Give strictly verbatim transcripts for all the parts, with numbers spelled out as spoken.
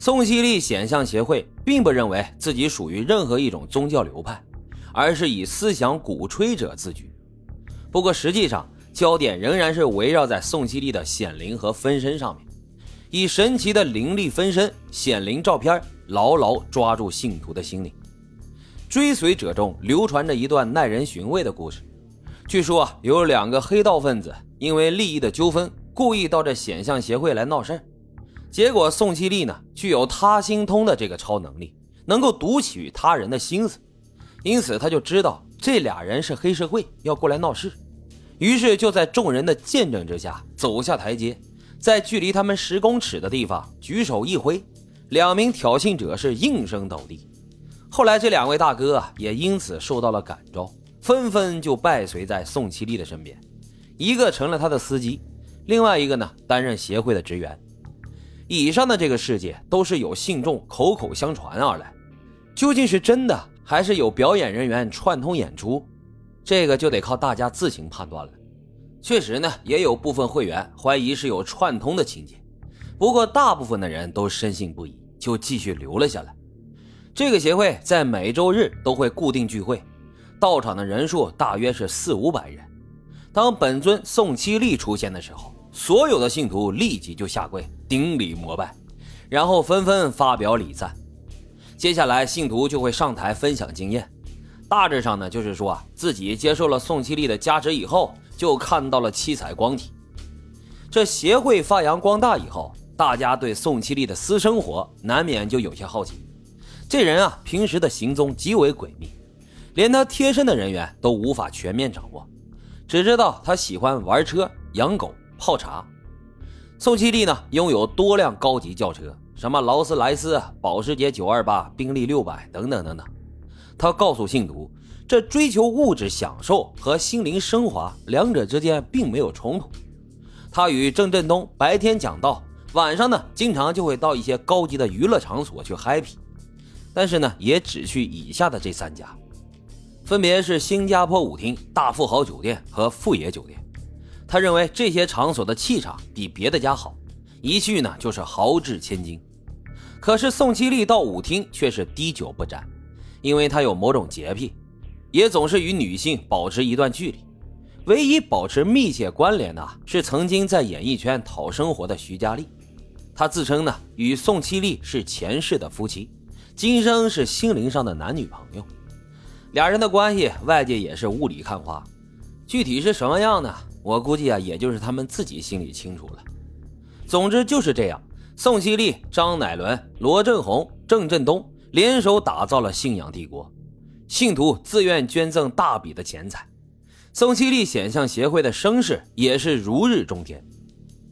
宋希历显像协会并不认为自己属于任何一种宗教流派，而是以思想鼓吹者自居。不过实际上，焦点仍然是围绕在宋希历的显灵和分身上面，以神奇的灵力分身、显灵照片牢牢抓住信徒的心理。追随者中流传着一段耐人寻味的故事，据说、啊、有两个黑道分子因为利益的纠纷，故意到这显像协会来闹事儿。结果宋希历呢，具有他心通的这个超能力，能够读取他人的心思，因此他就知道这俩人是黑社会，要过来闹事，于是就在众人的见证之下走下台阶，在距离他们十公尺的地方举手一挥，两名挑衅者是应声倒地。后来这两位大哥啊，也因此受到了感召，纷纷就拜随在宋希历的身边，一个成了他的司机，另外一个呢担任协会的职员。以上的这个事件都是有信众口口相传而来，究竟是真的还是有表演人员串通演出，这个就得靠大家自行判断了。确实呢，也有部分会员怀疑是有串通的情节，不过大部分的人都深信不疑，就继续留了下来。这个协会在每周日都会固定聚会，到场的人数大约是四五百人。当本尊宋希历出现的时候，所有的信徒立即就下跪顶礼膜拜，然后纷纷发表礼赞。接下来信徒就会上台分享经验，大致上呢就是说啊，自己接受了宋希历的加持以后，就看到了七彩光体。这协会发扬光大以后，大家对宋希历的私生活难免就有些好奇。这人啊，平时的行踪极为诡秘，连他贴身的人员都无法全面掌握，只知道他喜欢玩车、养狗、泡茶。宋希历呢，拥有多辆高级轿车，什么劳斯莱斯、保时捷九二八、宾利六百等等等等。他告诉信徒，这追求物质享受和心灵升华两者之间并没有冲突。他与郑振东白天讲道，晚上呢经常就会到一些高级的娱乐场所去 happy， 但是呢也只去以下的这三家，分别是新加坡舞厅、大富豪酒店和富野酒店。他认为这些场所的气场比别的家好，一去呢就是豪掷千金。可是宋希历到舞厅却是滴酒不沾，因为他有某种洁癖，也总是与女性保持一段距离。唯一保持密切关联的是曾经在演艺圈讨生活的徐佳丽，他自称呢与宋希历是前世的夫妻，今生是心灵上的男女朋友。俩人的关系外界也是雾里看花，具体是什么样呢？我估计啊，也就是他们自己心里清楚了。总之就是这样，宋希历、张乃伦、罗振宏、郑振东联手打造了信仰帝国，信徒自愿捐赠大笔的钱财，宋希历显像协会的声势也是如日中天。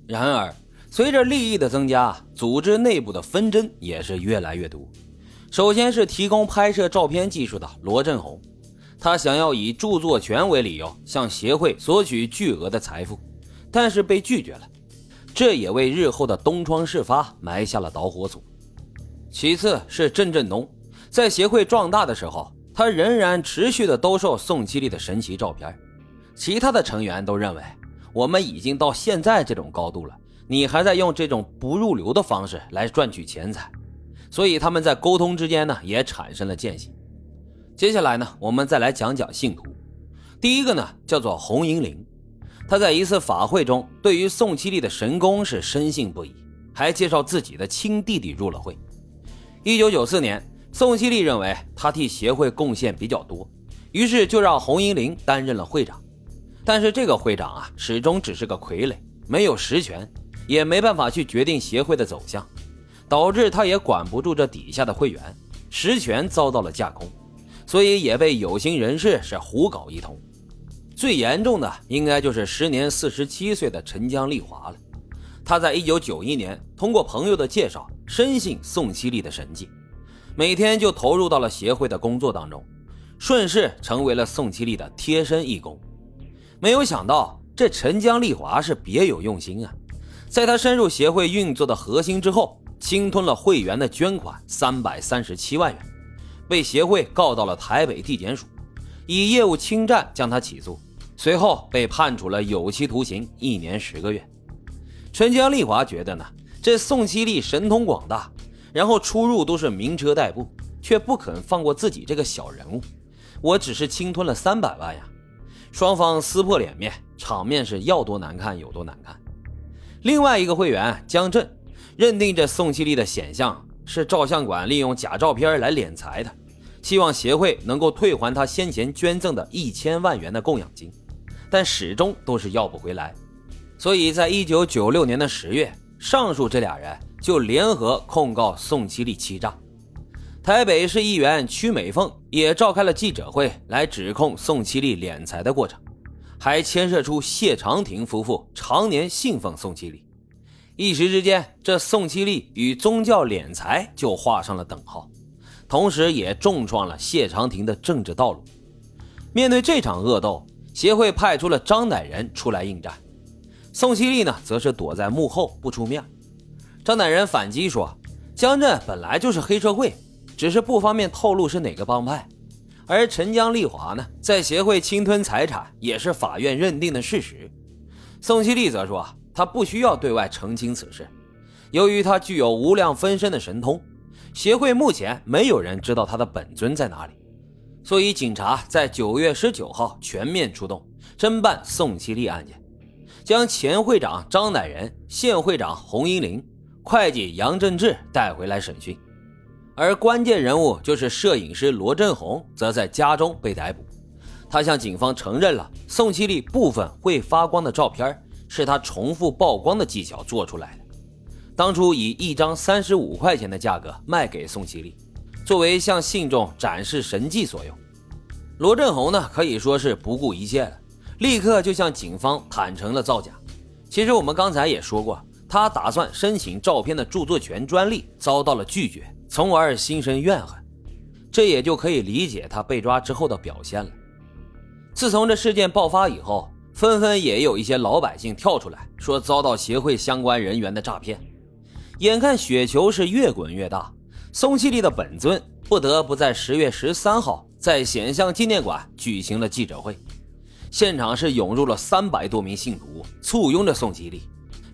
然而，随着利益的增加，组织内部的纷争也是越来越多。首先是提供拍摄照片技术的罗振宏，他想要以著作权为理由向协会索取巨额的财富，但是被拒绝了，这也为日后的东窗事发埋下了导火索。其次是郑振东，在协会壮大的时候，他仍然持续的兜售宋希历的神奇照片。其他的成员都认为，我们已经到现在这种高度了，你还在用这种不入流的方式来赚取钱财，所以他们在沟通之间呢也产生了间隙。接下来呢，我们再来讲讲信徒。第一个呢，叫做洪银玲，他在一次法会中对于宋希历的神功是深信不疑，还介绍自己的亲弟弟入了会。一九九四年，宋希历认为他替协会贡献比较多，于是就让洪银玲担任了会长。但是这个会长啊，始终只是个傀儡，没有实权，也没办法去决定协会的走向，导致他也管不住这底下的会员，实权遭到了架空，所以也被有心人士是胡搞一通。最严重的应该就是时年四十七岁的陈江丽华了。他在一九九一年通过朋友的介绍，深信宋希历的神迹，每天就投入到了协会的工作当中，顺势成为了宋希历的贴身义工。没有想到这陈江丽华是别有用心啊，在他深入协会运作的核心之后，侵吞了会员的捐款三百三十七万元，被协会告到了台北地检署，以业务侵占将他起诉，随后被判处了有期徒刑一年十个月。陈江丽华觉得呢，这宋希历神通广大，然后出入都是名车代步，却不肯放过自己这个小人物。我只是侵吞了三百万呀！双方撕破脸面，场面是要多难看有多难看。另外一个会员江振认定这宋七力的显像是照相馆利用假照片来敛财的，希望协会能够退还他先前捐赠的一千万元的供养金，但始终都是要不回来。所以在一九九六年的十月，上述这俩人就联合控告宋七力欺诈。台北市议员屈美凤也召开了记者会来指控宋七力敛财的过程，还牵涉出谢长廷夫妇常年信奉宋七力。一时之间，这宋七力与宗教敛财就画上了等号，同时也重创了谢长廷的政治道路。面对这场恶斗，协会派出了张乃仁出来应战，宋七力呢则是躲在幕后不出面。张乃仁反击说，江振本来就是黑社会，只是不方便透露是哪个帮派，而陈江丽华呢在协会侵吞财产也是法院认定的事实。宋七力则说他不需要对外澄清此事，由于他具有无量分身的神通，协会目前没有人知道他的本尊在哪里。所以警察在九月十九号全面出动，侦办宋七力案件，将前会长张乃仁、现会长洪英林、会计杨振志带回来审讯。而关键人物就是摄影师罗振宏则在家中被逮捕，他向警方承认了宋七力部分会发光的照片是他重复曝光的技巧做出来的，当初以一张三十五块钱的价格卖给宋七力，作为向信众展示神迹所用。罗振宏呢可以说是不顾一切了，立刻就向警方坦诚了造假。其实我们刚才也说过，他打算申请照片的著作权专利遭到了拒绝，从而心生怨恨，这也就可以理解他被抓之后的表现了。自从这事件爆发以后，纷纷也有一些老百姓跳出来说遭到协会相关人员的诈骗。眼看雪球是越滚越大，宋七力的本尊不得不在十月十三号在显像纪念馆举行了记者会，现场是涌入了三百多名信徒，簇拥着宋七力，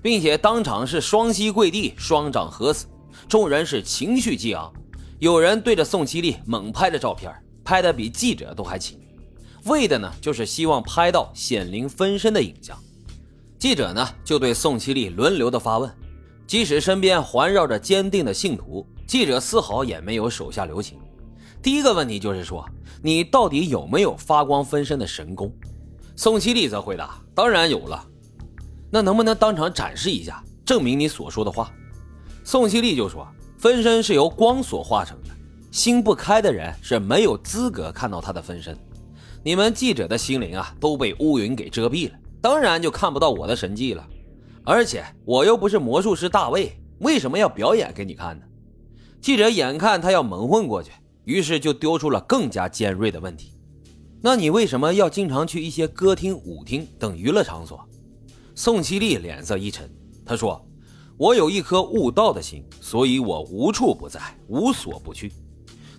并且当场是双膝跪地双掌合死，众人是情绪激昂，有人对着宋七力猛拍的照片，拍得比记者都还勤，为的呢就是希望拍到显灵分身的影像。记者呢就对宋七力轮流的发问，即使身边环绕着坚定的信徒，记者丝毫也没有手下留情。第一个问题就是说，你到底有没有发光分身的神功？宋七力则回答，当然有了。那能不能当场展示一下，证明你所说的话？宋七力就说，分身是由光所化成的，心不开的人是没有资格看到他的分身，你们记者的心灵啊都被乌云给遮蔽了，当然就看不到我的神迹了，而且我又不是魔术师大卫，为什么要表演给你看呢？记者眼看他要蒙混过去，于是就丢出了更加尖锐的问题，那你为什么要经常去一些歌厅、舞厅等娱乐场所？宋七力脸色一沉，他说，我有一颗悟道的心，所以我无处不在，无所不去，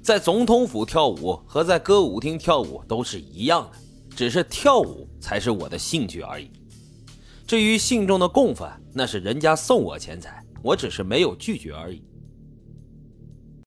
在总统府跳舞和在歌舞厅跳舞都是一样的，只是跳舞才是我的兴趣而已，至于信众的供奉，那是人家送我钱财，我只是没有拒绝而已。